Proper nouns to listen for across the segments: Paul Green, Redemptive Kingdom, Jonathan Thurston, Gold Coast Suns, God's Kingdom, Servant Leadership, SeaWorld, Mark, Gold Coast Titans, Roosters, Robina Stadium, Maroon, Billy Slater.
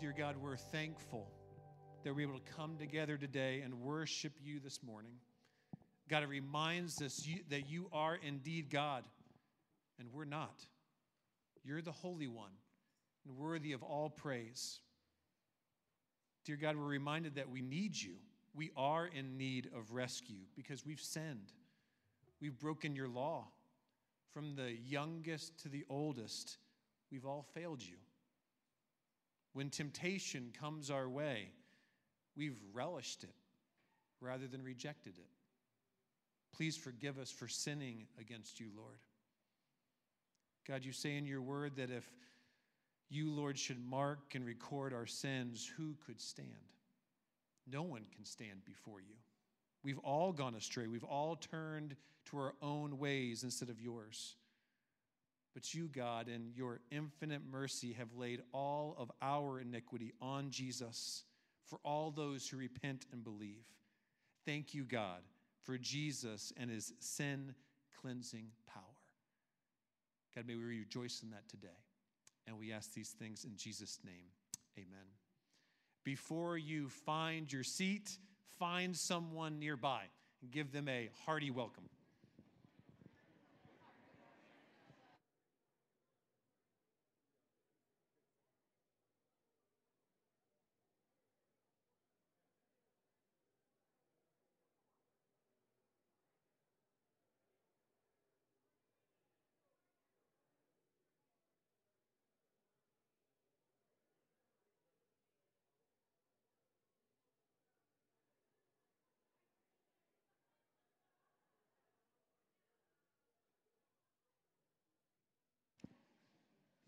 Dear God, we're thankful that we're able to come together today and worship you this morning. God, it reminds us that you are indeed God, and we're not. You're the Holy One and worthy of all praise. Dear God, we're reminded that we need you. We are in need of rescue because we've sinned. We've broken your law. From the youngest to the oldest, we've all failed you. When temptation comes our way, we've relished it rather than rejected it. Please forgive us for sinning against you, Lord. God, you say in your word that if you, Lord, should mark and record our sins, who could stand? No one can stand before you. We've all gone astray. We've all turned to our own ways instead of yours. But you, God, in your infinite mercy, have laid all of our iniquity on Jesus for all those who repent and believe. Thank you, God, for Jesus and his sin-cleansing power. God, may we rejoice in that today. And we ask these things in Jesus' name. Amen. Before you find your seat, find someone nearby and give them a hearty welcome.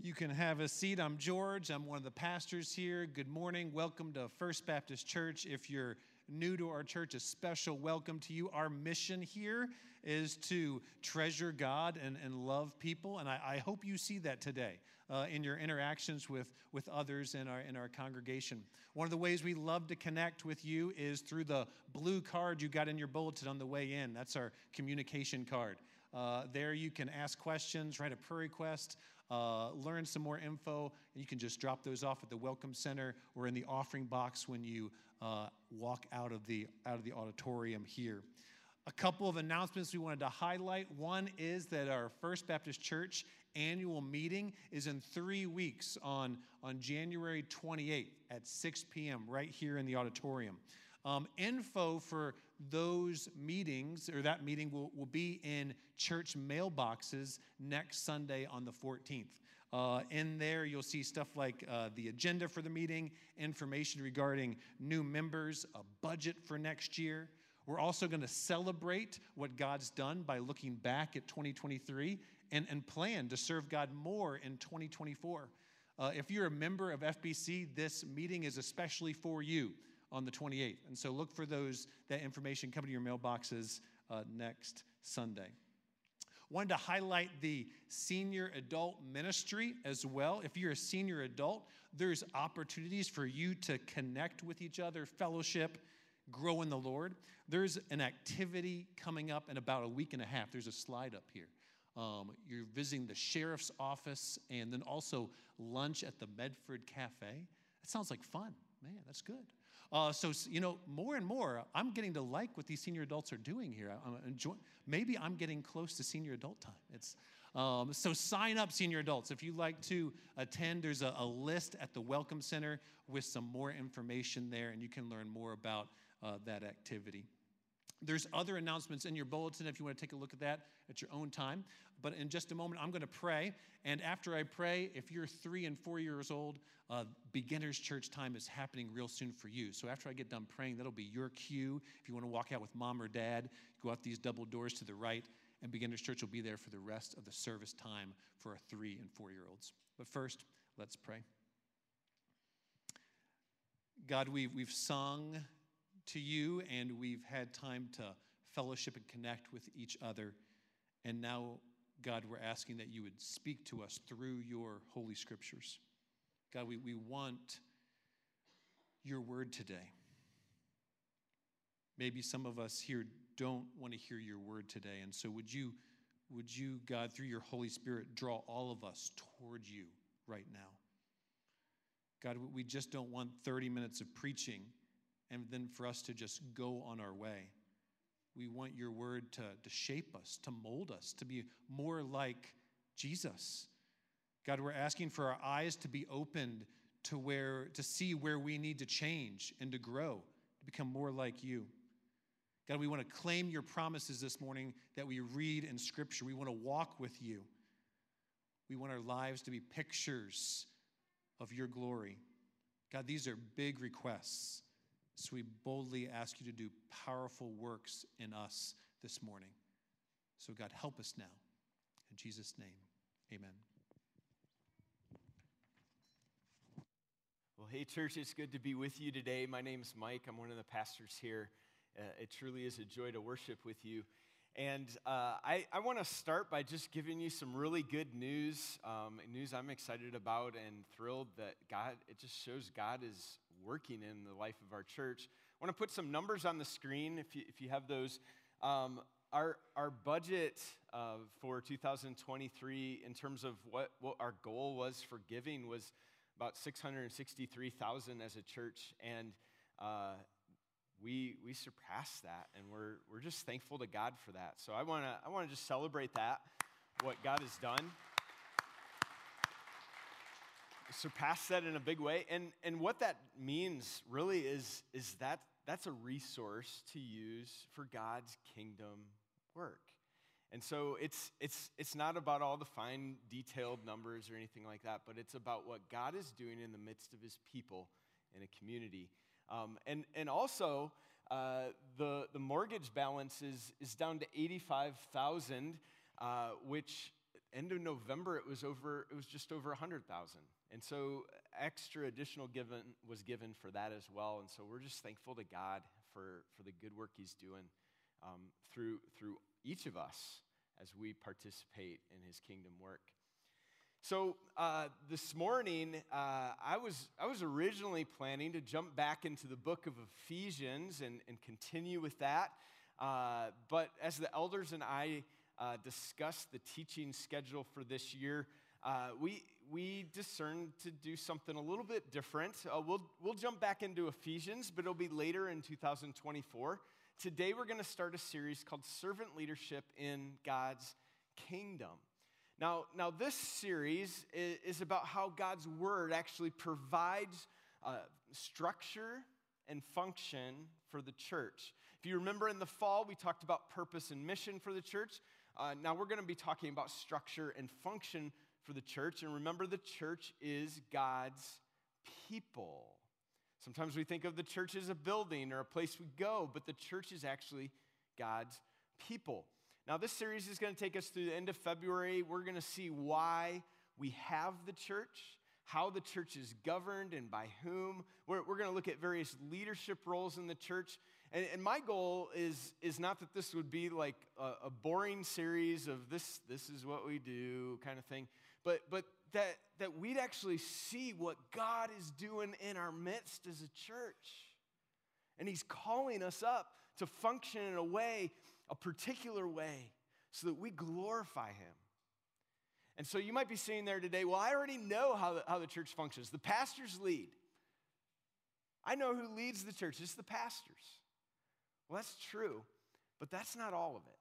You can have a seat. I'm George. I'm one of the pastors here. Good morning. Welcome to First Baptist Church. If you're new to our church, a special welcome to you. Our mission here is to treasure God and love people, and I hope you see that today in your interactions with others in our congregation. One of the ways we love to connect with you is through the blue card you got in your bulletin on the way in. That's our communication card. There you can ask questions, write a prayer request, learn some more info, and you can just drop those off at the Welcome Center or in the offering box when you walk out of the auditorium here. A couple of announcements we wanted to highlight. One is that our First Baptist Church annual meeting is in 3 weeks on January 28th at 6 p.m. right here in the auditorium. Info for those meetings, or that meeting, will be in church mailboxes next Sunday on the 14th. In there, you'll see stuff like the agenda for the meeting, information regarding new members, a budget for next year. We're also going to celebrate what God's done by looking back at 2023 and plan to serve God more in 2024. If you're a member of FBC, this meeting is especially for you on the 28th. And so look for that information coming to your mailboxes next Sunday. Wanted to highlight the senior adult ministry as well. If you're a senior adult, there's opportunities for you to connect with each other, fellowship, grow in the Lord. There's an activity coming up in about a week and a half. There's a slide up here. You're visiting the sheriff's office and then also lunch at the Medford Cafe. That sounds like fun. Man, that's good. So, more and more, I'm getting to like what these senior adults are doing here. Maybe I'm getting close to senior adult time. So sign up, senior adults. If you'd like to attend, there's a list at the Welcome Center with some more information there, and you can learn more about that activity. There's other announcements in your bulletin if you want to take a look at that at your own time. But in just a moment, I'm going to pray. And after I pray, if you're 3 and 4 years old, beginner's church time is happening real soon for you. So after I get done praying, that'll be your cue. If you want to walk out with mom or dad, go out these double doors to the right, and beginner's church will be there for the rest of the service time for our 3 and 4 year olds. But first, let's pray. God, we've sung to you, and we've had time to fellowship and connect with each other. And now, God, we're asking that you would speak to us through your holy scriptures. God, we want your word today. Maybe some of us here don't want to hear your word today, and so would you, God, through your Holy Spirit, draw all of us toward you right now? God, we just don't want 30 minutes of preaching and then for us to just go on our way. We want your word to shape us, to mold us, to be more like Jesus. God, we're asking for our eyes to be opened to see where we need to change and to grow, to become more like you. God, we want to claim your promises this morning that we read in Scripture. We want to walk with you. We want our lives to be pictures of your glory. God, these are big requests, so we boldly ask you to do powerful works in us this morning. So God, help us now. In Jesus' name, amen. Well, hey, church, it's good to be with you today. My name's Mike. I'm one of the pastors here. It truly is a joy to worship with you. And I want to start by just giving you some really good news, news I'm excited about and thrilled that it just shows God is working in the life of our church. I want to put some numbers on the screen if you have those. Our budget for 2023 in terms of what our goal was for giving was about $663,000 as a church, and we surpassed that, and we're just thankful to God for that. So I wanna just celebrate that, what God has done, surpassed that in a big way, and what that means really is that that's a resource to use for God's kingdom work. And so it's not about all the fine, detailed numbers or anything like that, but it's about what God is doing in the midst of his people in a community. And also, the mortgage balance is down to $85,000, which end of November it was just over $100,000. And so extra additional was given for that as well. And so we're just thankful to God for the good work he's doing through each of us as we participate in his kingdom work. So this morning, I was originally planning to jump back into the book of Ephesians and continue with that. But as the elders and I discussed the teaching schedule for this year, we discerned to do something a little bit different. We'll jump back into Ephesians, but it'll be later in 2024. Today, we're going to start a series called Servant Leadership in God's Kingdom. Now this series is about how God's word actually provides structure and function for the church. If you remember in the fall, we talked about purpose and mission for the church. Now we're going to be talking about structure and function for the church. And remember, the church is God's people. Sometimes we think of the church as a building or a place we go, but the church is actually God's people. Now, this series is going to take us through the end of February. We're going to see why we have the church, how the church is governed, and by whom. We're going to look at various leadership roles in the church. And my goal is not that this would be like a boring series of this is what we do kind of thing, but that we'd actually see what God is doing in our midst as a church. And he's calling us up to function in a particular way, so that we glorify him. And so you might be sitting there today, well, I already know how the church functions. The pastors lead. I know who leads the church. It's the pastors. Well, that's true, but that's not all of it.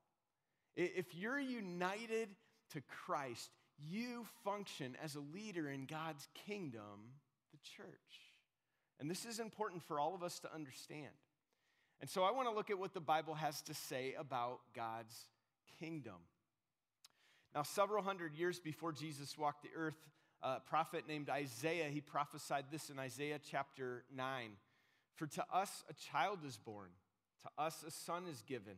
If you're united to Christ, you function as a leader in God's kingdom, the church. And this is important for all of us to understand. And so I want to look at what the Bible has to say about God's kingdom. Now, several hundred years before Jesus walked the earth, a prophet named Isaiah, he prophesied this in Isaiah chapter 9. For to us a child is born, to us a son is given.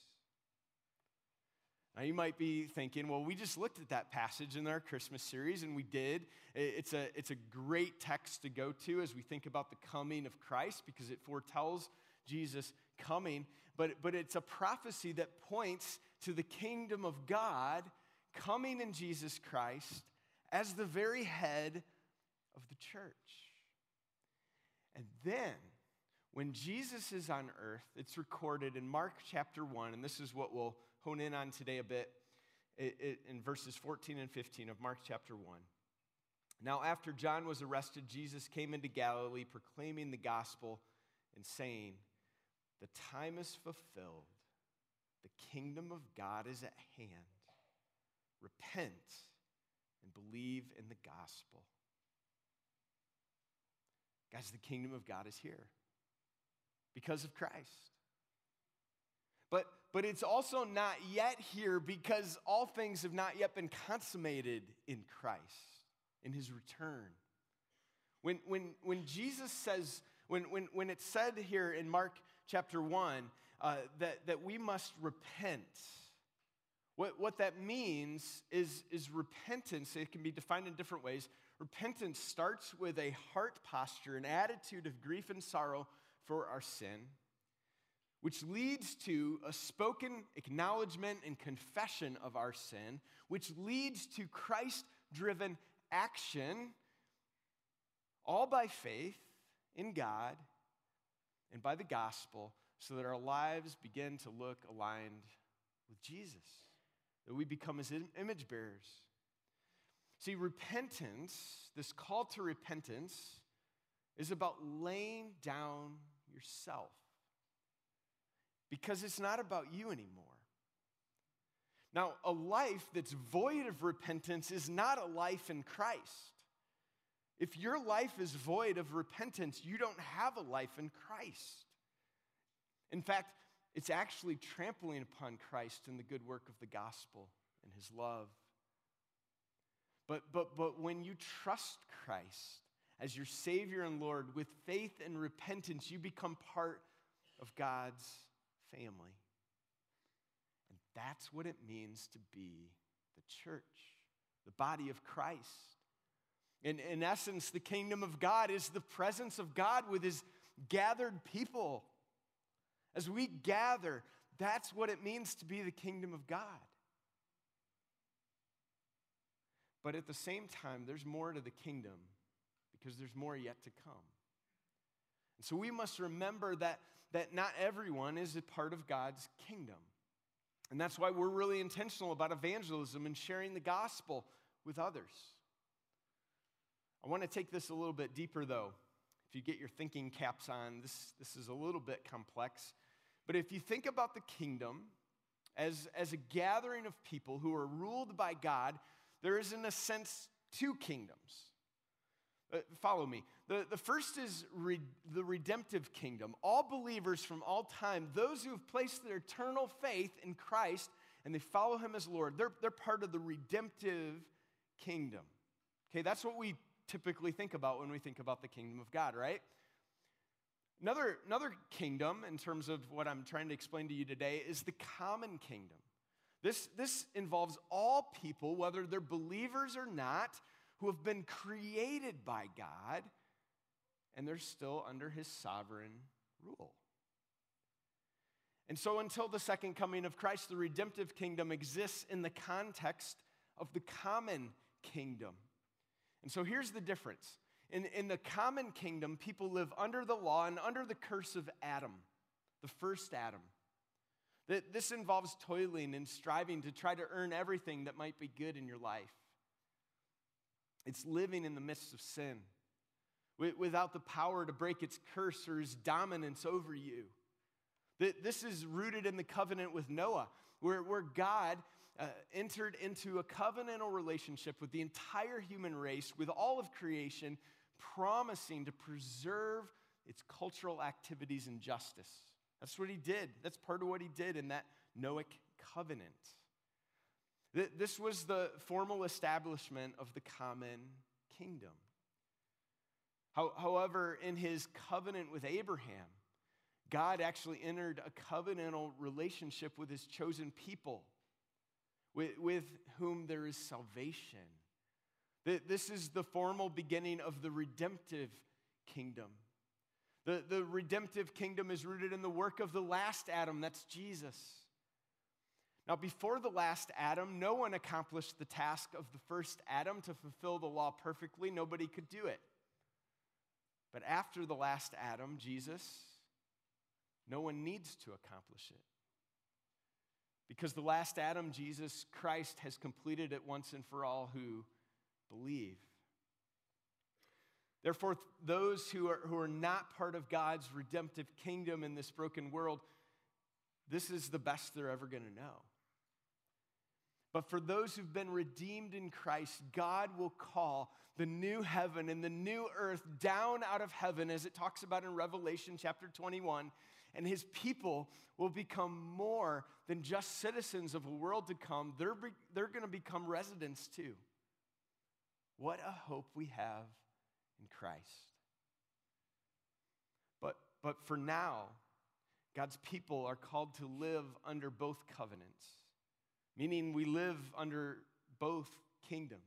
Now, you might be thinking, well, we just looked at that passage in our Christmas series, and we did. It's a great text to go to as we think about the coming of Christ because it foretells Jesus coming, but it's a prophecy that points to the kingdom of God coming in Jesus Christ as the very head of the church. And then, when Jesus is on earth, it's recorded in Mark chapter 1, and this is what we'll hone in on today a bit, in verses 14 and 15 of Mark chapter 1. Now, after John was arrested, Jesus came into Galilee proclaiming the gospel and saying, "The time is fulfilled, the kingdom of God is at hand. Repent and believe in the gospel." Guys, the kingdom of God is here because of Christ. But it's also not yet here because all things have not yet been consummated in Christ, in his return. When Jesus says, when it's said here in Mark chapter 1 that we must repent, what that means is repentance. It can be defined in different ways. Repentance starts with a heart posture, an attitude of grief and sorrow for our sin, which leads to a spoken acknowledgement and confession of our sin, which leads to Christ-driven action, all by faith in God and by the gospel, so that our lives begin to look aligned with Jesus, that we become his image bearers. See, repentance, this call to repentance, is about laying down yourself, because it's not about you anymore. Now, a life that's void of repentance is not a life in Christ. If your life is void of repentance, you don't have a life in Christ. In fact, it's actually trampling upon Christ and the good work of the gospel and his love. But when you trust Christ as your Savior and Lord, with faith and repentance, you become part of God's family. And that's what it means to be the church, the body of Christ. In essence, the kingdom of God is the presence of God with his gathered people. As we gather, that's what it means to be the kingdom of God. But at the same time, there's more to the kingdom because there's more yet to come. And so we must remember that not everyone is a part of God's kingdom. And that's why we're really intentional about evangelism and sharing the gospel with others. I want to take this a little bit deeper, though. If you get your thinking caps on, this is a little bit complex. But if you think about the kingdom as a gathering of people who are ruled by God, there is, in a sense, two kingdoms. Follow me. The first is the redemptive kingdom. All believers from all time, those who have placed their eternal faith in Christ and they follow him as Lord, they're part of the redemptive kingdom. Okay, that's what we typically think about when we think about the kingdom of God, right? Another kingdom, in terms of what I'm trying to explain to you today, is the common kingdom. This involves all people, whether they're believers or not, who have been created by God, and they're still under his sovereign rule. And so until the second coming of Christ, the redemptive kingdom exists in the context of the common kingdom. And so here's the difference. In the common kingdom, people live under the law and under the curse of Adam, the first Adam. This involves toiling and striving to try to earn everything that might be good in your life. It's living in the midst of sin, without the power to break its curse or its dominance over you. This is rooted in the covenant with Noah, where God entered into a covenantal relationship with the entire human race, with all of creation, promising to preserve its cultural activities and justice. That's what he did. That's part of what he did in that Noahic covenant. This was the formal establishment of the common kingdom. However, in his covenant with Abraham, God actually entered a covenantal relationship with his chosen people. with whom there is salvation. This is the formal beginning of the redemptive kingdom. The redemptive kingdom is rooted in the work of the last Adam, that's Jesus. Now, before the last Adam, no one accomplished the task of the first Adam to fulfill the law perfectly. Nobody could do it. But after the last Adam, Jesus, no one needs to accomplish it. Because the last Adam, Jesus Christ, has completed it once and for all who believe. Therefore, those who are not part of God's redemptive kingdom in this broken world, this is the best they're ever going to know. But for those who've been redeemed in Christ, God will call the new heaven and the new earth down out of heaven, as it talks about in Revelation chapter 21, and his people will become more than just citizens of a world to come. They're going to become residents too. What a hope we have in Christ. But for now, God's people are called to live under both covenants, meaning we live under both kingdoms.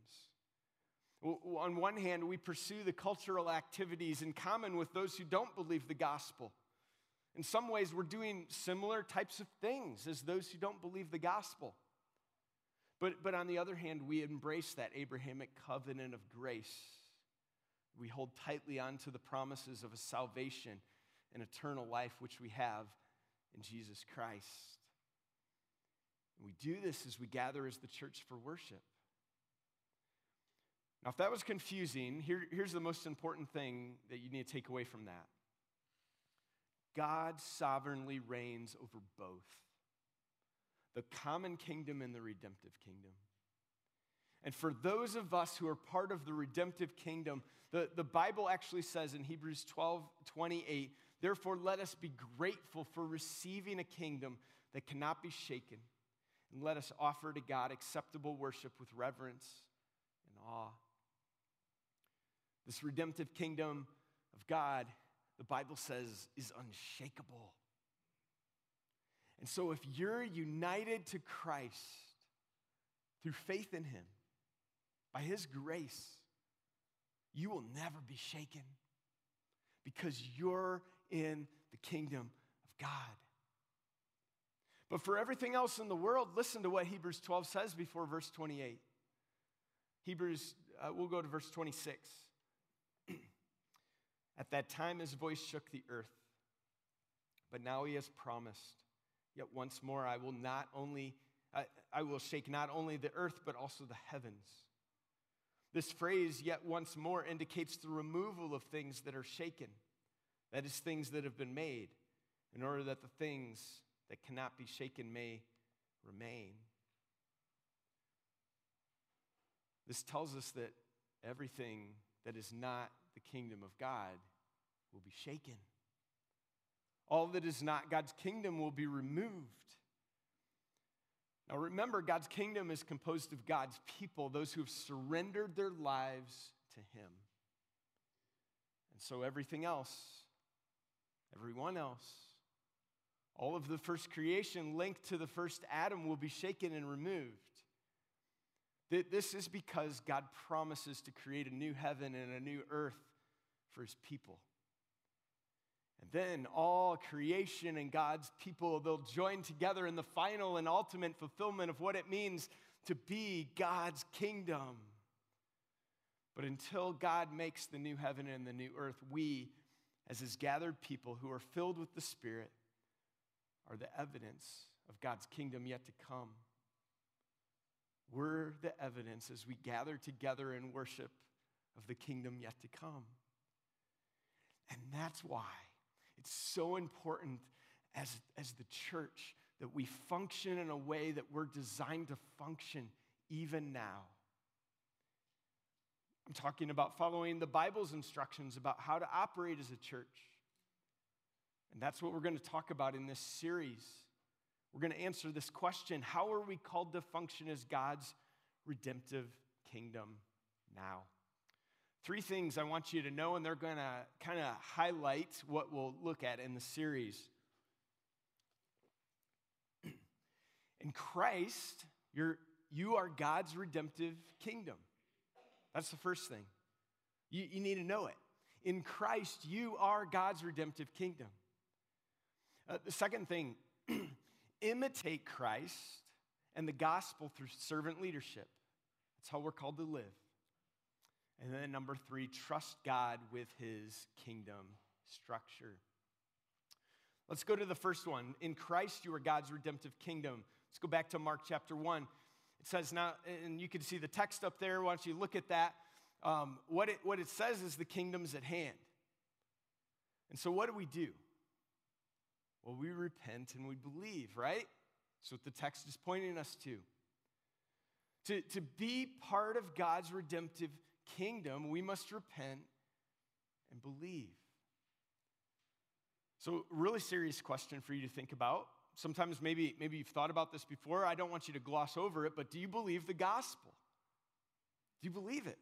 On one hand, we pursue the cultural activities in common with those who don't believe the gospel. In some ways, we're doing similar types of things as those who don't believe the gospel. But on the other hand, we embrace that Abrahamic covenant of grace. We hold tightly onto the promises of a salvation and eternal life which we have in Jesus Christ. And we do this as we gather as the church for worship. Now, if that was confusing, here's the most important thing that you need to take away from that. God sovereignly reigns over both, the common kingdom and the redemptive kingdom. And for those of us who are part of the redemptive kingdom, the Bible actually says in Hebrews 12:28, therefore let us be grateful for receiving a kingdom that cannot be shaken, and let us offer to God acceptable worship with reverence and awe. This redemptive kingdom of God, the Bible says, is unshakable. And so if you're united to Christ through faith in him, by his grace, you will never be shaken because you're in the kingdom of God. But for everything else in the world, listen to what Hebrews 12 says before verse 28. We'll go to verse 26. At that time, his voice shook the earth, but now he has promised, yet once more I will shake not only the earth, but also the heavens. This phrase, yet once more, indicates the removal of things that are shaken, that is, things that have been made, in order that the things that cannot be shaken may remain. This tells us that everything that is not the kingdom of God will be shaken. All that is not God's kingdom will be removed. Now remember, God's kingdom is composed of God's people, those who have surrendered their lives to him. And so everything else, everyone else, all of the first creation linked to the first Adam will be shaken and removed. This is because God promises to create a new heaven and a new earth for his people. And then all creation and God's people, they'll join together in the final and ultimate fulfillment of what it means to be God's kingdom. But until God makes the new heaven and the new earth, we, as his gathered people who are filled with the Spirit, are the evidence of God's kingdom yet to come. We're the evidence as we gather together in worship of the kingdom yet to come. And that's why it's so important as the church that we function in a way that we're designed to function even now. I'm talking about following the Bible's instructions about how to operate as a church. And that's what we're going to talk about in this series. We're going to answer this question: how are we called to function as God's redemptive kingdom now? Three things I want you to know, and they're going to kind of highlight what we'll look at in the series. In Christ, you're You are God's redemptive kingdom. That's the first thing. You need to know it. In Christ, you are God's redemptive kingdom. The second thing, imitate Christ and the gospel through servant leadership. That's how we're called to live. And then number three, trust God with his kingdom structure. Let's go to the first one. In Christ, you are God's redemptive kingdom. Let's go back to Mark chapter 1. It says now, and you can see the text up there. Why don't you look at that? What it says is the kingdom's at hand. And so what do? Well, we repent and we believe, right? That's what the text is pointing us to. To be part of God's redemptive kingdom, we must repent and believe. So really serious question for you to think about. Sometimes maybe you've thought about this before. I don't want you to gloss over it, but do you believe the gospel? Do you believe it?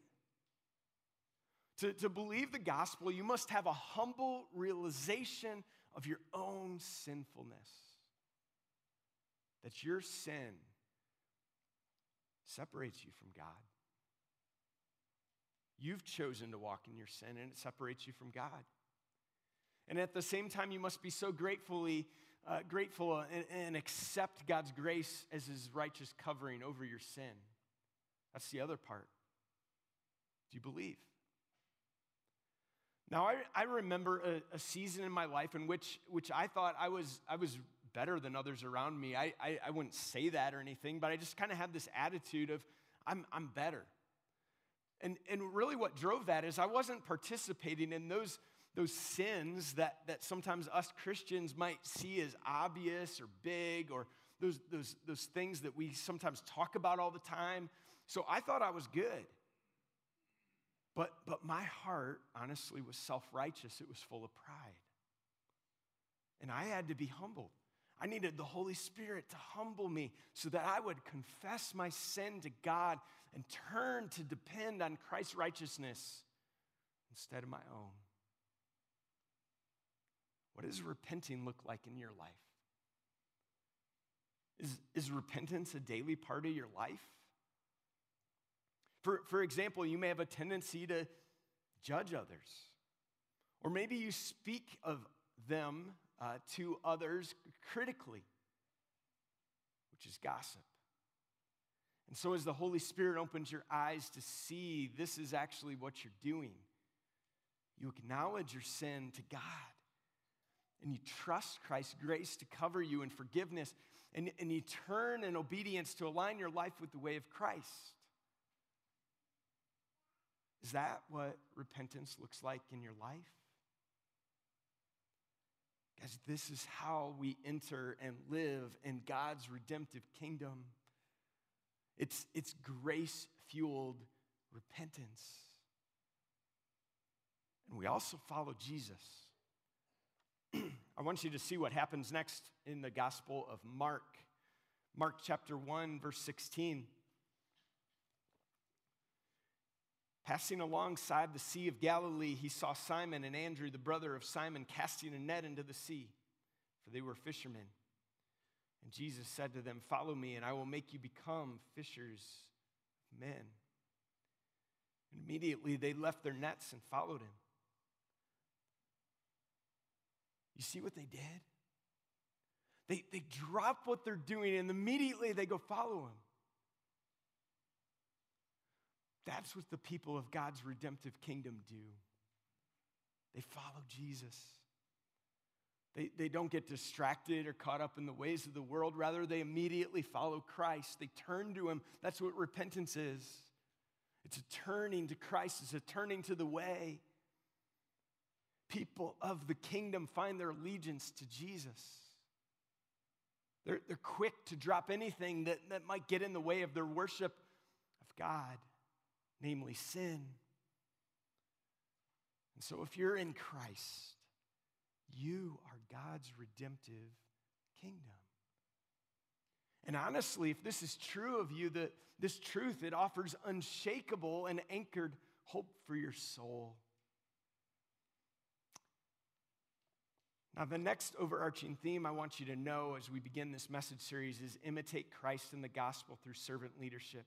To believe the gospel, you must have a humble realization of your own sinfulness. That your sin separates you from God. You've chosen to walk in your sin, and it separates you from God. And at the same time, you must be so grateful and accept God's grace as his righteous covering over your sin. That's the other part. Do you believe? Now, I remember a season in my life in which I thought I was better than others around me. I wouldn't say that or anything, but I just kind of had this attitude of, I'm better. And really what drove that is I wasn't participating in those sins that sometimes us Christians might see as obvious or big, or those things that we sometimes talk about all the time. So I thought I was good. But my heart, honestly, was self-righteous. It was full of pride. And I had to be humbled. I needed the Holy Spirit to humble me so that I would confess my sin to God and turn to depend on Christ's righteousness instead of my own. What does repenting look like in your life? Is repentance a daily part of your life? For example, you may have a tendency to judge others. Or maybe you speak of them to others critically, which is gossip. And so as the Holy Spirit opens your eyes to see this is actually what you're doing, you acknowledge your sin to God. And you trust Christ's grace to cover you in forgiveness. And you turn in obedience to align your life with the way of Christ. Is that what repentance looks like in your life? Guys, this is how we enter and live in God's redemptive kingdom. It's grace-fueled repentance. And we also follow Jesus. I want you to see what happens next in the Gospel of Mark. Mark chapter 1, verse 16. Passing alongside the Sea of Galilee, he saw Simon and Andrew, the brother of Simon, casting a net into the sea, for they were fishermen. And Jesus said to them, "Follow me, and I will make you become fishers of men." And immediately they left their nets and followed him. You see what they did? They drop what they're doing, and immediately they go follow him. That's what the people of God's redemptive kingdom do. They follow Jesus. They don't get distracted or caught up in the ways of the world. Rather, they immediately follow Christ. They turn to him. That's what repentance is. It's a turning to Christ. It's a turning to the way. People of the kingdom find their allegiance to Jesus. They're quick to drop anything that might get in the way of their worship of God, namely sin. And so if you're in Christ, you are God's redemptive kingdom. And honestly, if this is true of you, this truth, it offers unshakable and anchored hope for your soul. Now, the next overarching theme I want you to know as we begin this message series is imitate Christ and the gospel through servant leadership.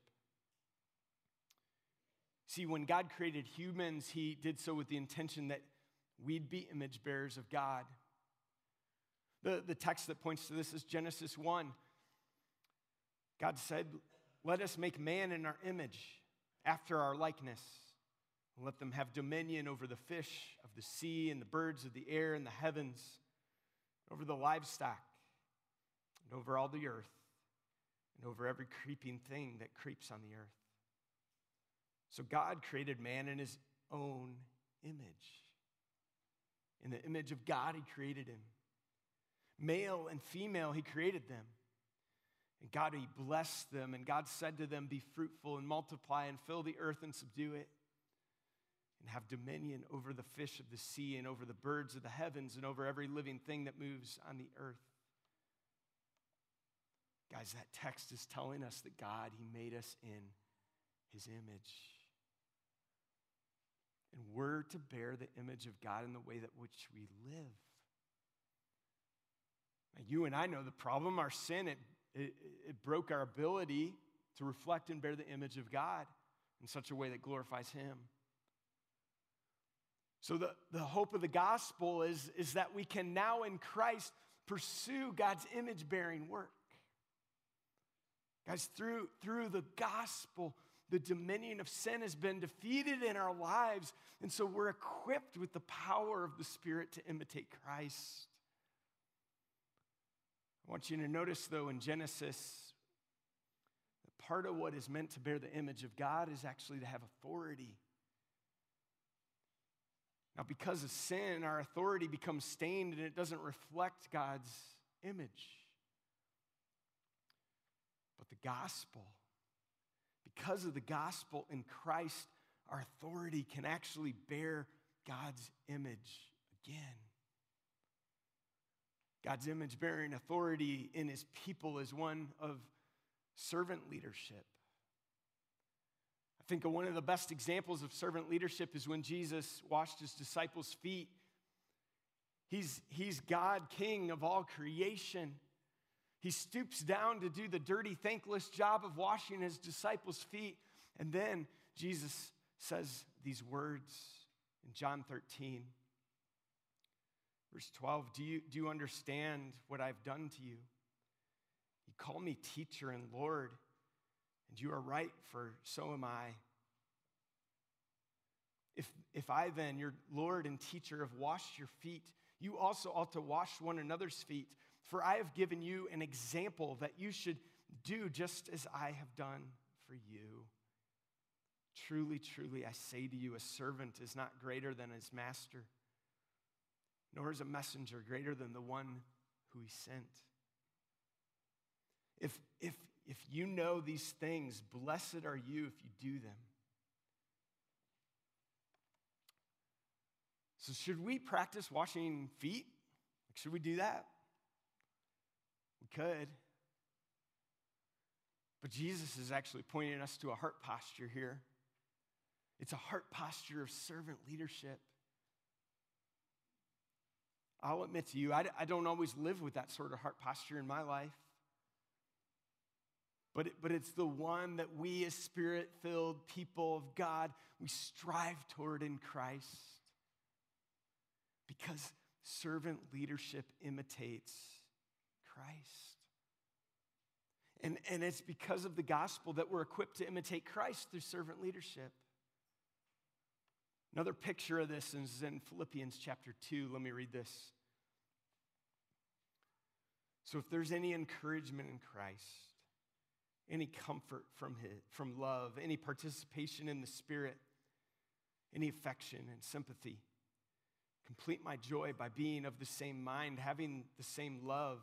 See, when God created humans, he did so with the intention that we'd be image bearers of God. The text that points to this is Genesis 1. God said, "Let us make man in our image, after our likeness. Let them have dominion over the fish of the sea and the birds of the air and the heavens, over the livestock and over all the earth and over every creeping thing that creeps on the earth." So God created man in his own image. In the image of God, he created him. Male and female, he created them. And God, he blessed them. And God said to them, "Be fruitful and multiply and fill the earth and subdue it. And have dominion over the fish of the sea and over the birds of the heavens and over every living thing that moves on the earth." Guys, that text is telling us that God, he made us in his image. And we're to bear the image of God in the way that which we live. Now, you and I know the problem. Our sin, it broke our ability to reflect and bear the image of God in such a way that glorifies him. So the hope of the gospel is that we can now in Christ pursue God's image-bearing work. Guys, through the gospel, the dominion of sin has been defeated in our lives, and so we're equipped with the power of the Spirit to imitate Christ. I want you to notice, though, in Genesis, that part of what is meant to bear the image of God is actually to have authority. Now, because of sin, our authority becomes stained and it doesn't reflect God's image. But the gospel, because of the gospel in Christ, our authority can actually bear God's image again. God's image-bearing authority in his people is one of servant leadership. I think one of the best examples of servant leadership is when Jesus washed his disciples' feet. He's God, King of all creation. He stoops down to do the dirty, thankless job of washing his disciples' feet. And then Jesus says these words in John 13, verse 12, do you understand what I've done to you? You call me teacher and Lord. And you are right, for so am I. If I then, your Lord and teacher, have washed your feet, you also ought to wash one another's feet. For I have given you an example that you should do just as I have done for you. Truly, truly, I say to you, a servant is not greater than his master, nor is a messenger greater than the one who he sent. If you know these things, blessed are you if you do them. So should we practice washing feet? Should we do that? We could. But Jesus is actually pointing us to a heart posture here. It's a heart posture of servant leadership. I'll admit to you, I don't always live with that sort of heart posture in my life. But it's the one that we as Spirit-filled people of God, we strive toward in Christ. Because servant leadership imitates Christ. And it's because of the gospel that we're equipped to imitate Christ through servant leadership. Another picture of this is in Philippians chapter 2. Let me read this. So if there's any encouragement in Christ, any comfort from love, any participation in the Spirit, any affection and sympathy. Complete my joy by being of the same mind, having the same love,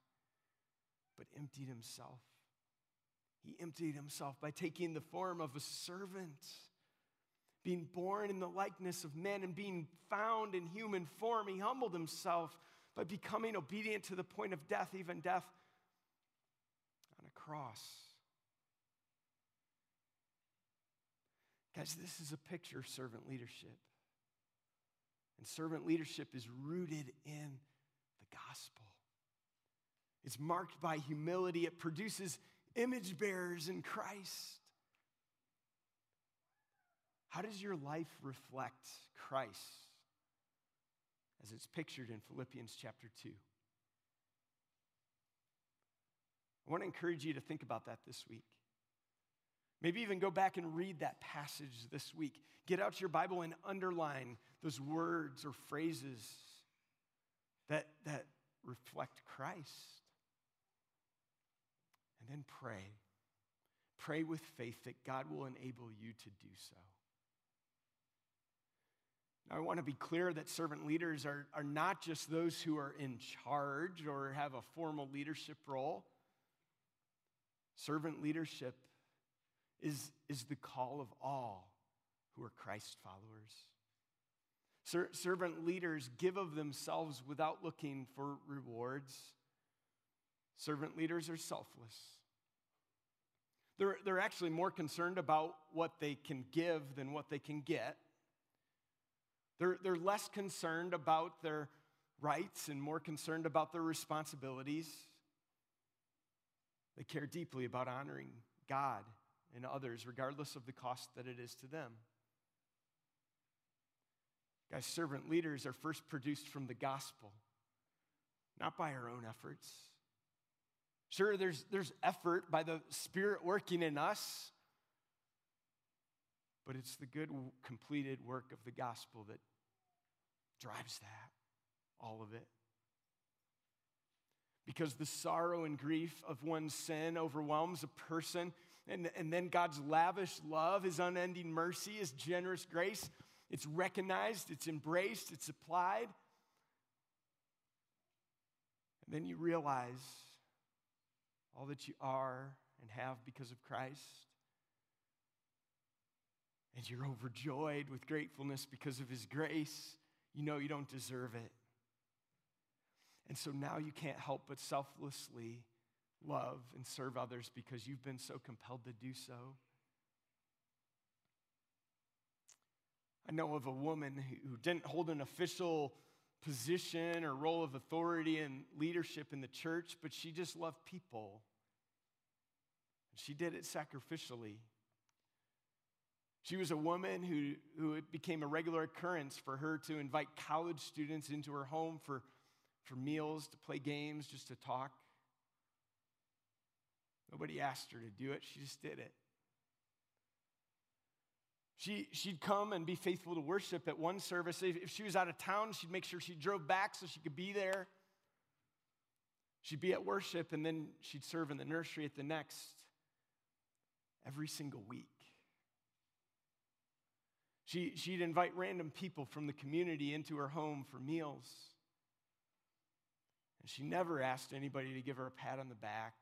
but emptied himself. He emptied himself by taking the form of a servant, being born in the likeness of men and being found in human form. He humbled himself by becoming obedient to the point of death, even death on a cross. Guys, this is a picture of servant leadership. And servant leadership is rooted in the gospel. It's marked by humility. It produces image bearers in Christ. How does your life reflect Christ as it's pictured in Philippians chapter 2? I want to encourage you to think about that this week. Maybe even go back and read that passage this week. Get out your Bible and underline those words or phrases that reflect Christ. And then pray. Pray with faith that God will enable you to do so. Now, I want to be clear that servant leaders are not just those who are in charge or have a formal leadership role. Servant leadership is the call of all who are Christ followers. Servant leaders give of themselves without looking for rewards. Servant leaders are selfless. They're actually more concerned about what they can give than what they can get. They're less concerned about their rights and more concerned about their responsibilities. They care deeply about honoring God and others, regardless of the cost that it is to them. Guys, servant leaders are first produced from the gospel, not by our own efforts. Sure, there's effort by the Spirit working in us, but it's the good, completed work of the gospel that drives that, all of it. Because the sorrow and grief of one's sin overwhelms a person, and then God's lavish love, his unending mercy, his generous grace, it's recognized, it's embraced, it's applied. And then you realize all that you are and have because of Christ. And you're overjoyed with gratefulness because of his grace. You know you don't deserve it. And so now you can't help but selflessly love and serve others because you've been so compelled to do so. I know of a woman who didn't hold an official position or role of authority and leadership in the church, but she just loved people. She did it sacrificially. She was a woman who it became a regular occurrence for her to invite college students into her home for meals, to play games, just to talk. Nobody asked her to do it. She just did it. She'd come and be faithful to worship at one service. If she was out of town, she'd make sure she drove back so she could be there. She'd be at worship, and then she'd serve in the nursery at the next every single week. She'd invite random people from the community into her home for meals. And she never asked anybody to give her a pat on the back,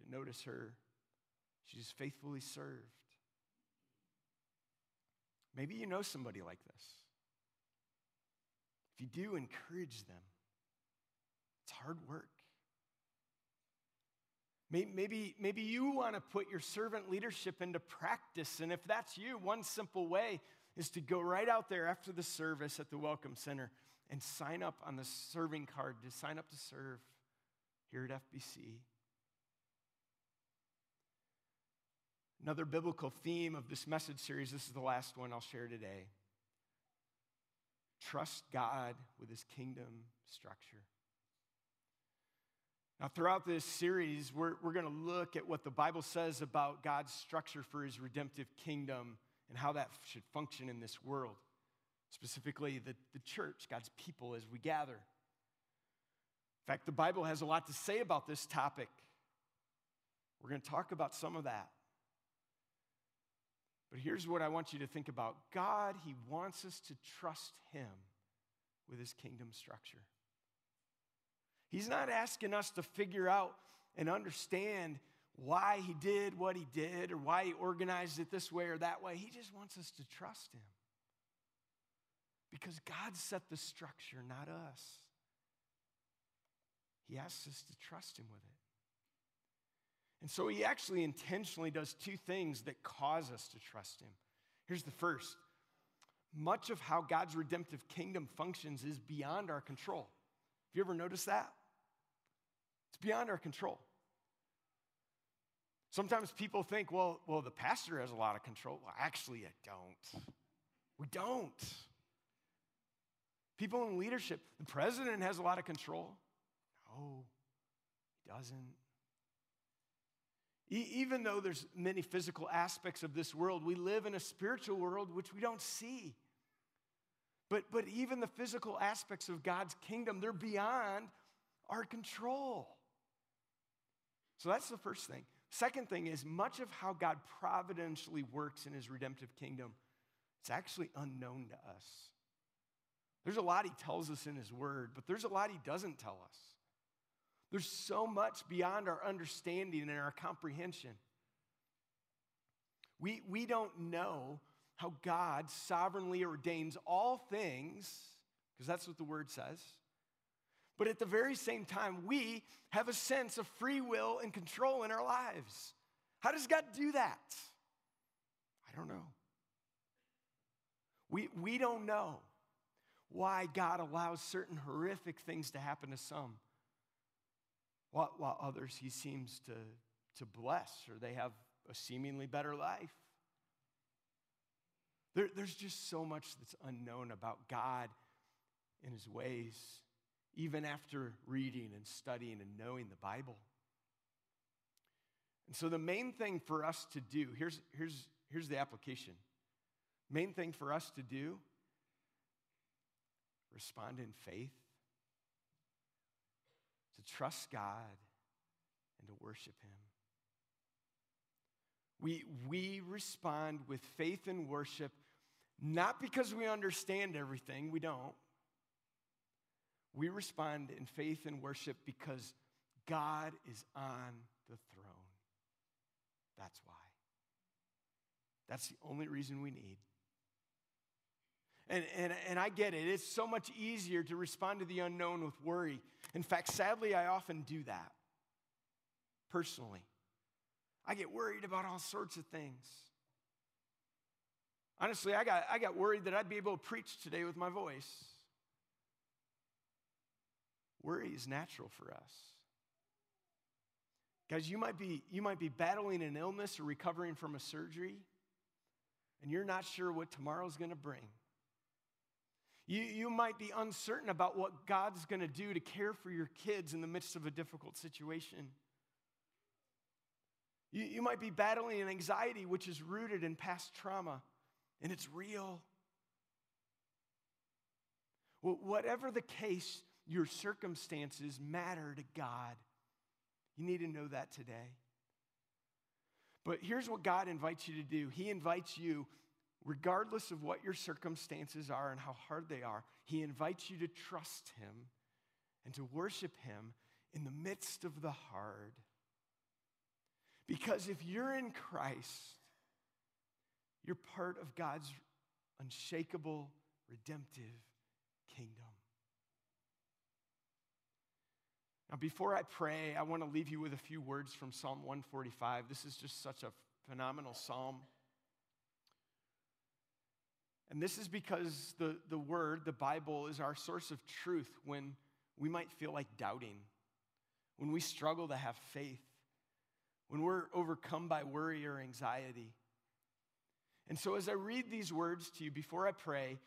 to notice her. She just faithfully served. Maybe you know somebody like this. If you do, encourage them. It's hard work. Maybe you want to put your servant leadership into practice, and if that's you, one simple way is to go right out there after the service at the Welcome Center and sign up on the serving card to sign up to serve here at FBC. Another biblical theme of this message series, this is the last one I'll share today. Trust God with his kingdom structure. Now, throughout this series, we're going to look at what the Bible says about God's structure for his redemptive kingdom and how that should function in this world. Specifically, the church, God's people, as we gather. In fact, the Bible has a lot to say about this topic. We're going to talk about some of that. But here's what I want you to think about. God, he wants us to trust him with his kingdom structure. He's not asking us to figure out and understand why he did what he did or why he organized it this way or that way. He just wants us to trust him because God set the structure, not us. He asks us to trust him with it. And so he actually intentionally does two things that cause us to trust him. Here's the first. Much of how God's redemptive kingdom functions is beyond our control. Have you ever noticed that? It's beyond our control. Sometimes people think, well, the pastor has a lot of control. Well, actually, I don't. We don't. People in leadership, the president has a lot of control. No, he doesn't. Even though there's many physical aspects of this world, we live in a spiritual world which we don't see. But even the physical aspects of God's kingdom, they're beyond our control. So that's the first thing. Second thing is much of how God providentially works in his redemptive kingdom, it's actually unknown to us. There's a lot he tells us in his word, but there's a lot he doesn't tell us. There's so much beyond our understanding and our comprehension. We don't know how God sovereignly ordains all things, because that's what the word says. But at the very same time, we have a sense of free will and control in our lives. How does God do that? I don't know. We don't know why God allows certain horrific things to happen to some, while others he seems to bless, or they have a seemingly better life. There's just so much that's unknown about God and his ways, even after reading and studying and knowing the Bible. And so the main thing for us to do, here's the application. Main thing for us to do, respond in faith, to trust God, and to worship him. We respond with faith and worship, not because we understand everything, we don't. We respond in faith and worship because God is on the throne. That's why. That's the only reason we need. And I get it. It's so much easier to respond to the unknown with worry. In fact, sadly, I often do that personally. I get worried about all sorts of things. Honestly, I got worried that I'd be able to preach today with my voice. Worry is natural for us. Guys, you might be battling an illness or recovering from a surgery, and you're not sure what tomorrow's going to bring. You might be uncertain about what God's going to do to care for your kids in the midst of a difficult situation. You might be battling an anxiety which is rooted in past trauma, and it's real. Whatever the case, your circumstances matter to God. You need to know that today. But here's what God invites you to do. He invites you, regardless of what your circumstances are and how hard they are, he invites you to trust him and to worship him in the midst of the hard. Because if you're in Christ, you're part of God's unshakable, redemptive kingdom. Now, before I pray, I want to leave you with a few words from Psalm 145. This is just such a phenomenal psalm. And this is because the word, the Bible, is our source of truth when we might feel like doubting, when we struggle to have faith, when we're overcome by worry or anxiety. And so as I read these words to you before I pray,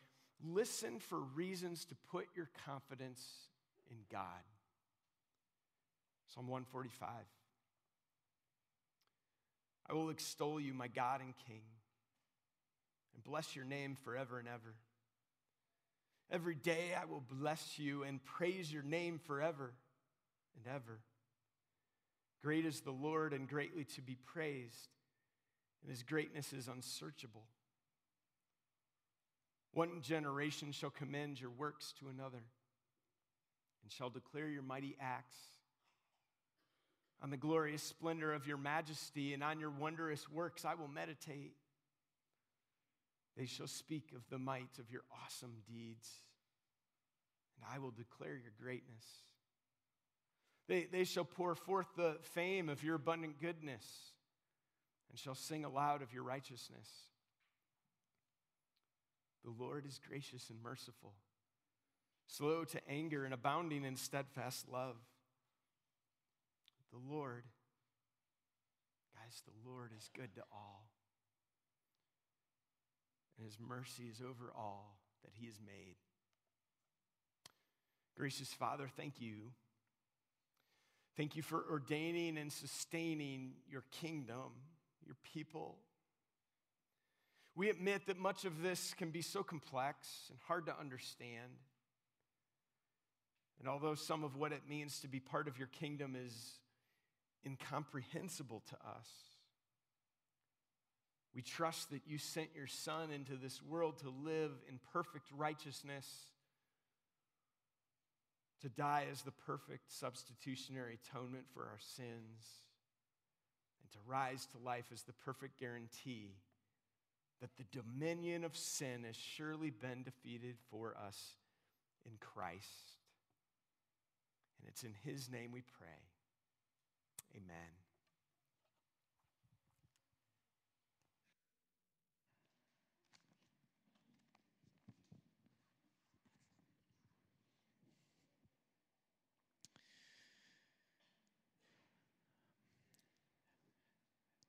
listen for reasons to put your confidence in God. Psalm 145. I will extol you, my God and King, and bless your name forever and ever. Every day I will bless you and praise your name forever and ever. Great is the Lord and greatly to be praised, and his greatness is unsearchable. One generation shall commend your works to another and shall declare your mighty acts. On the glorious splendor of your majesty and on your wondrous works I will meditate. They shall speak of the might of your awesome deeds, and I will declare your greatness. They shall pour forth the fame of your abundant goodness and shall sing aloud of your righteousness. The Lord is gracious and merciful, slow to anger and abounding in steadfast love. The Lord, guys, the Lord is good to all, and his mercy is over all that he has made. Gracious Father, thank you. Thank you for ordaining and sustaining your kingdom, your people. We admit that much of this can be so complex and hard to understand. And although some of what it means to be part of your kingdom is incomprehensible to us, we trust that you sent your Son into this world to live in perfect righteousness, to die as the perfect substitutionary atonement for our sins, and to rise to life as the perfect guarantee that the dominion of sin has surely been defeated for us in Christ. And it's in his name we pray. Amen.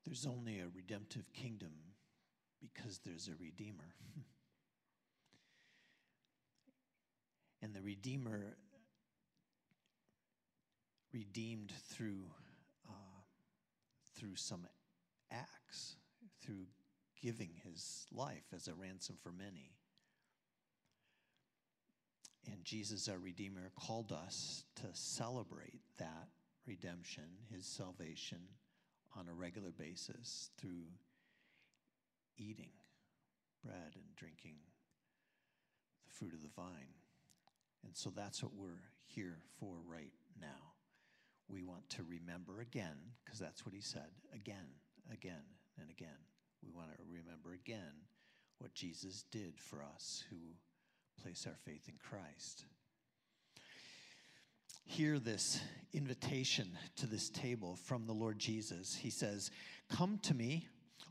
There's only a redemptive kingdom because there's a Redeemer. And the Redeemer redeemed through some acts, through giving his life as a ransom for many. And Jesus, our Redeemer, called us to celebrate that redemption, his salvation, on a regular basis through eating bread and drinking the fruit of the vine. And so that's what we're here for right now. We want to remember again, because that's what he said, again, again, and again. We want to remember again what Jesus did for us who place our faith in Christ. Hear this invitation to this table from the Lord Jesus. He says, "Come to me,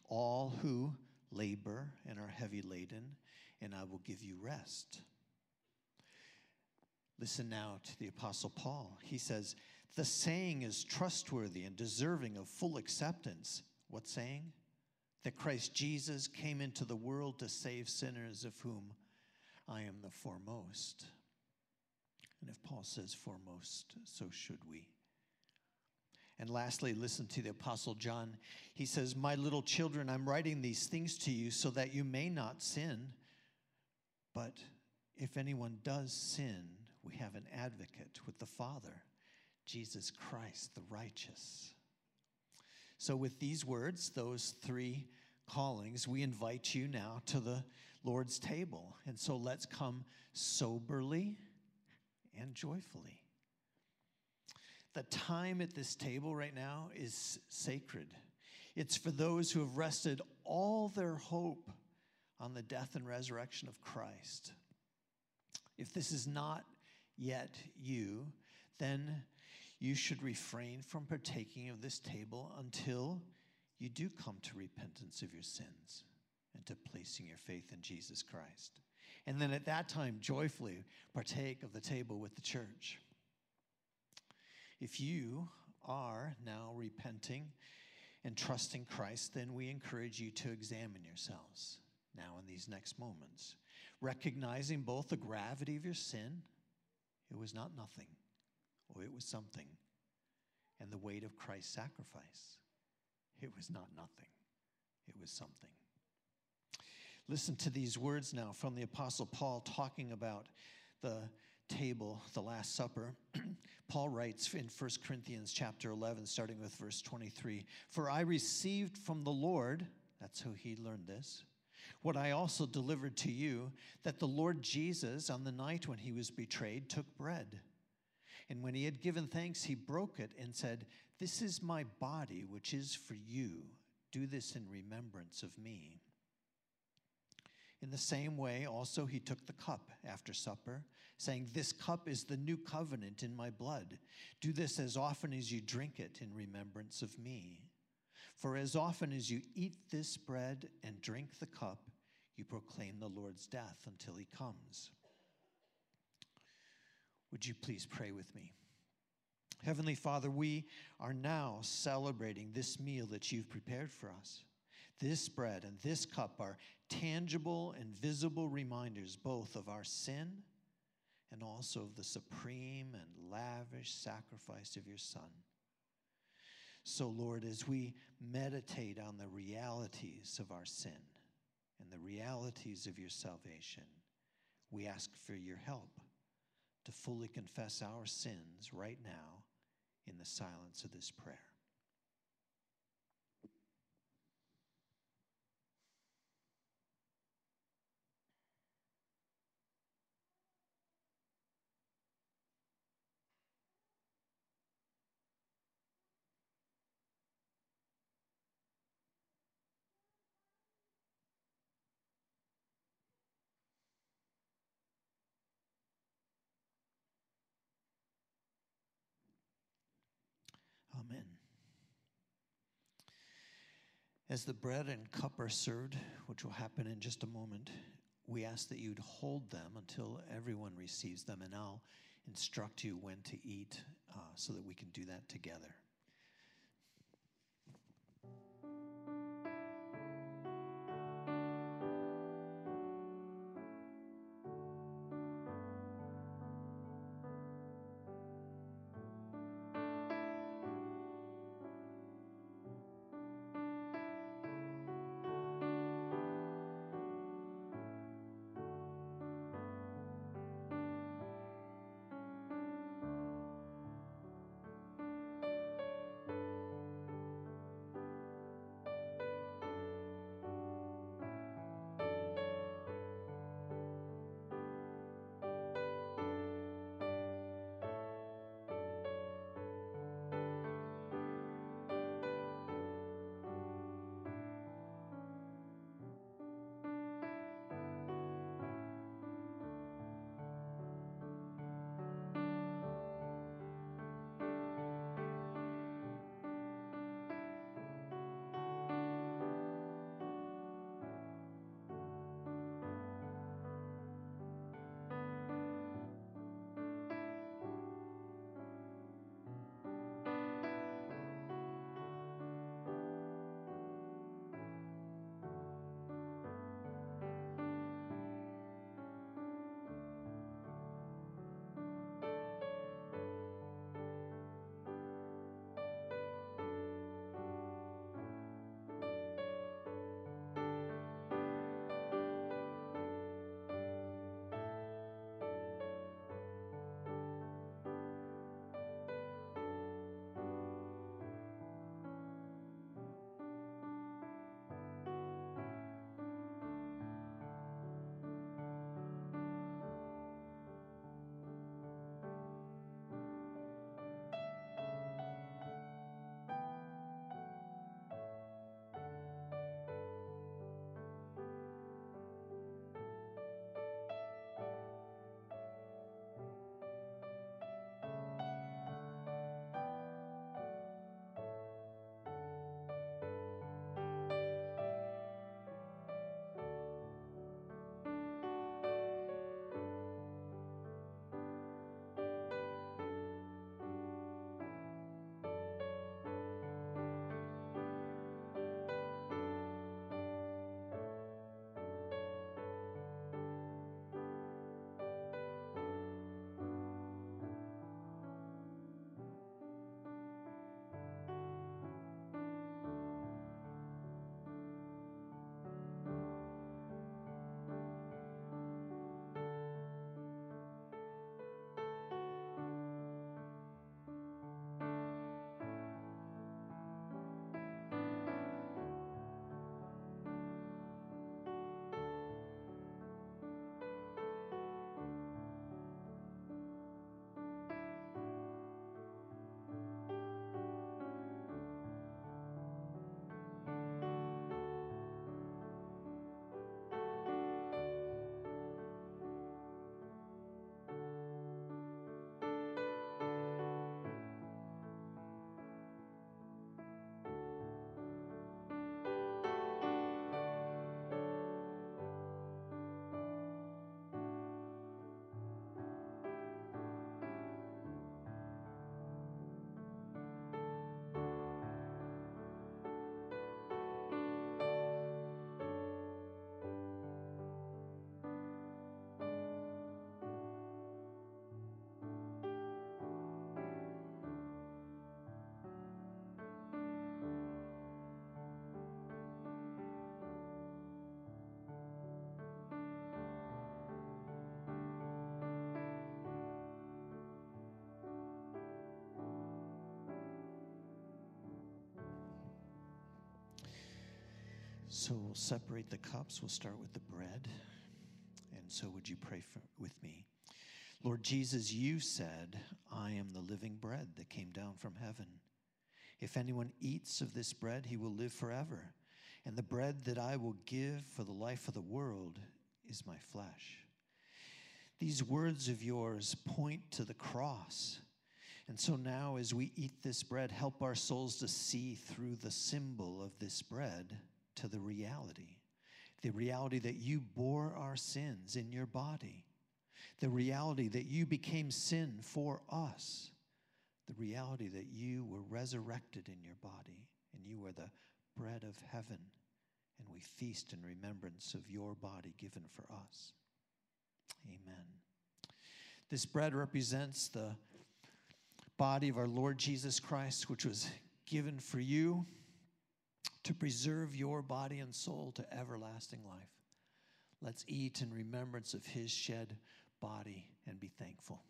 all who labor and are heavy laden, and I will give you rest." Listen now to the Apostle Paul. He says, "The saying is trustworthy and deserving of full acceptance." What saying? "That Christ Jesus came into the world to save sinners, of whom I am the foremost." And if Paul says foremost, so should we. And lastly, listen to the Apostle John. He says, "My little children, I'm writing these things to you so that you may not sin. But if anyone does sin, we have an advocate with the Father, Jesus Christ, the righteous." So with these words, those three callings, we invite you now to the Lord's table. And so let's come soberly and joyfully. The time at this table right now is sacred. It's for those who have rested all their hope on the death and resurrection of Christ. If this is not yet you, then you should refrain from partaking of this table until you do come to repentance of your sins and to placing your faith in Jesus Christ. And then at that time, joyfully partake of the table with the church. If you are now repenting and trusting Christ, then we encourage you to examine yourselves now in these next moments, recognizing both the gravity of your sin, it was not nothing, or it was something, and the weight of Christ's sacrifice, it was not nothing, it was something. Listen to these words now from the Apostle Paul talking about the table, the Last Supper. Paul writes in 1 Corinthians chapter 11, starting with verse 23, "For I received from the Lord," that's how he learned this, What I also delivered to you, that the Lord Jesus, on the night when he was betrayed, took bread. And when he had given thanks, he broke it and said, "This is my body, which is for you. Do this in remembrance of me." In the same way, also, he took the cup after supper, saying, "This cup is the new covenant in my blood. Do this as often as you drink it in remembrance of me. For as often as you eat this bread and drink the cup, you proclaim the Lord's death until he comes." Would you please pray with me? Heavenly Father, we are now celebrating this meal that you've prepared for us. This bread and this cup are tangible and visible reminders both of our sin and also of the supreme and lavish sacrifice of your Son. So, Lord, as we meditate on the realities of our sin and the realities of your salvation, we ask for your help to fully confess our sins right now in the silence of this prayer. Amen. As the bread and cup are served, which will happen in just a moment, we ask that you'd hold them until everyone receives them, and I'll instruct you when to eat so that we can do that together. So we'll separate the cups. We'll start with the bread. And so would you pray with me? Lord Jesus, you said, I am the living bread that came down from heaven. If anyone eats of this bread, he will live forever. And the bread that I will give for the life of the world is my flesh. These words of yours point to the cross. And so now as we eat this bread, help our souls to see through the symbol of this bread to the reality that you bore our sins in your body, the reality that you became sin for us, the reality that you were resurrected in your body, and you are the bread of heaven, and we feast in remembrance of your body given for us. Amen. This bread represents the body of our Lord Jesus Christ, which was given for you to preserve your body and soul to everlasting life. Let's eat in remembrance of his shed body and be thankful.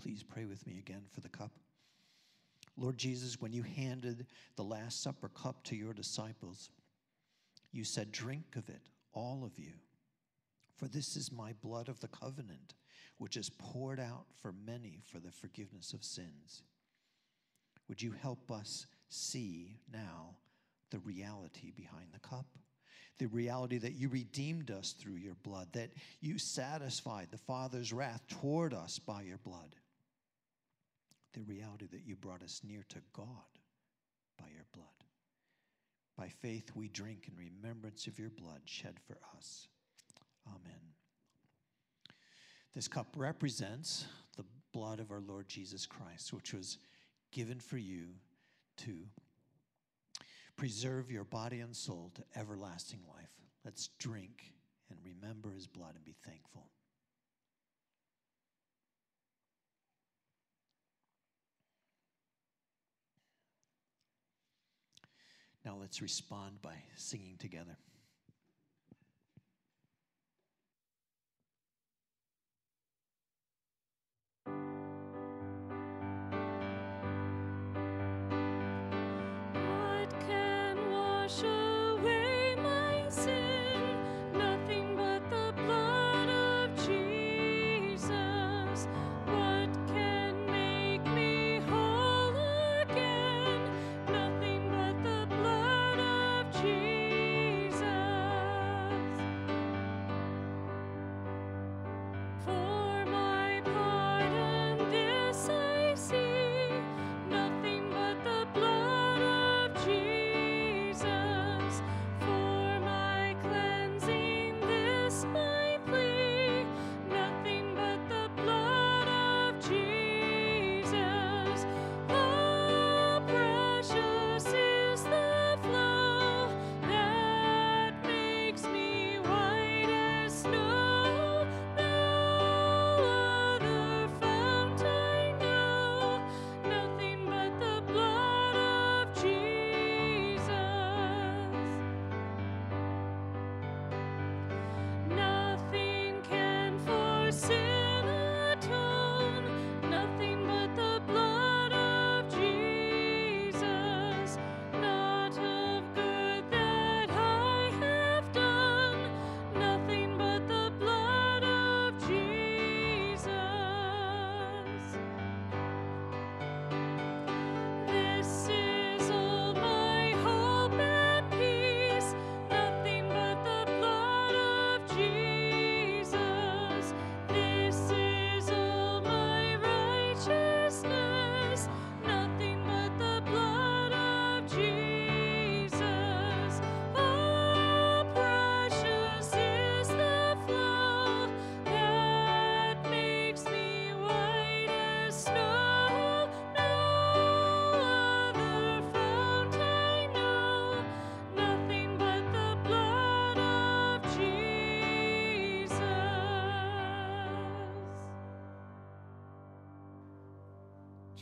Please pray with me again for the cup. Lord Jesus, when you handed the Last Supper cup to your disciples, you said, drink of it, all of you, for this is my blood of the covenant, which is poured out for many for the forgiveness of sins. Would you help us see now the reality behind the cup? The reality that you redeemed us through your blood, that you satisfied the Father's wrath toward us by your blood. The reality that you brought us near to God by your blood. By faith we drink in remembrance of your blood shed for us. Amen. This cup represents the blood of our Lord Jesus Christ, which was given for you to preserve your body and soul to everlasting life. Let's drink and remember his blood and be thankful. Now let's respond by singing together.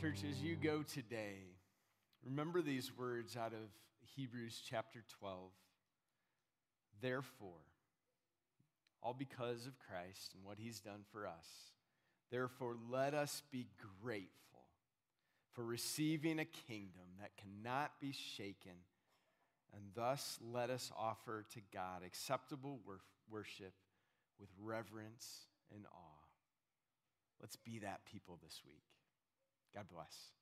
Church, as you go today, remember these words out of Hebrews chapter 12. Therefore, all because of Christ and what he's done for us. Therefore, let us be grateful for receiving a kingdom that cannot be shaken, and thus let us offer to God acceptable worship with reverence and awe. Let's be that people this week. God bless.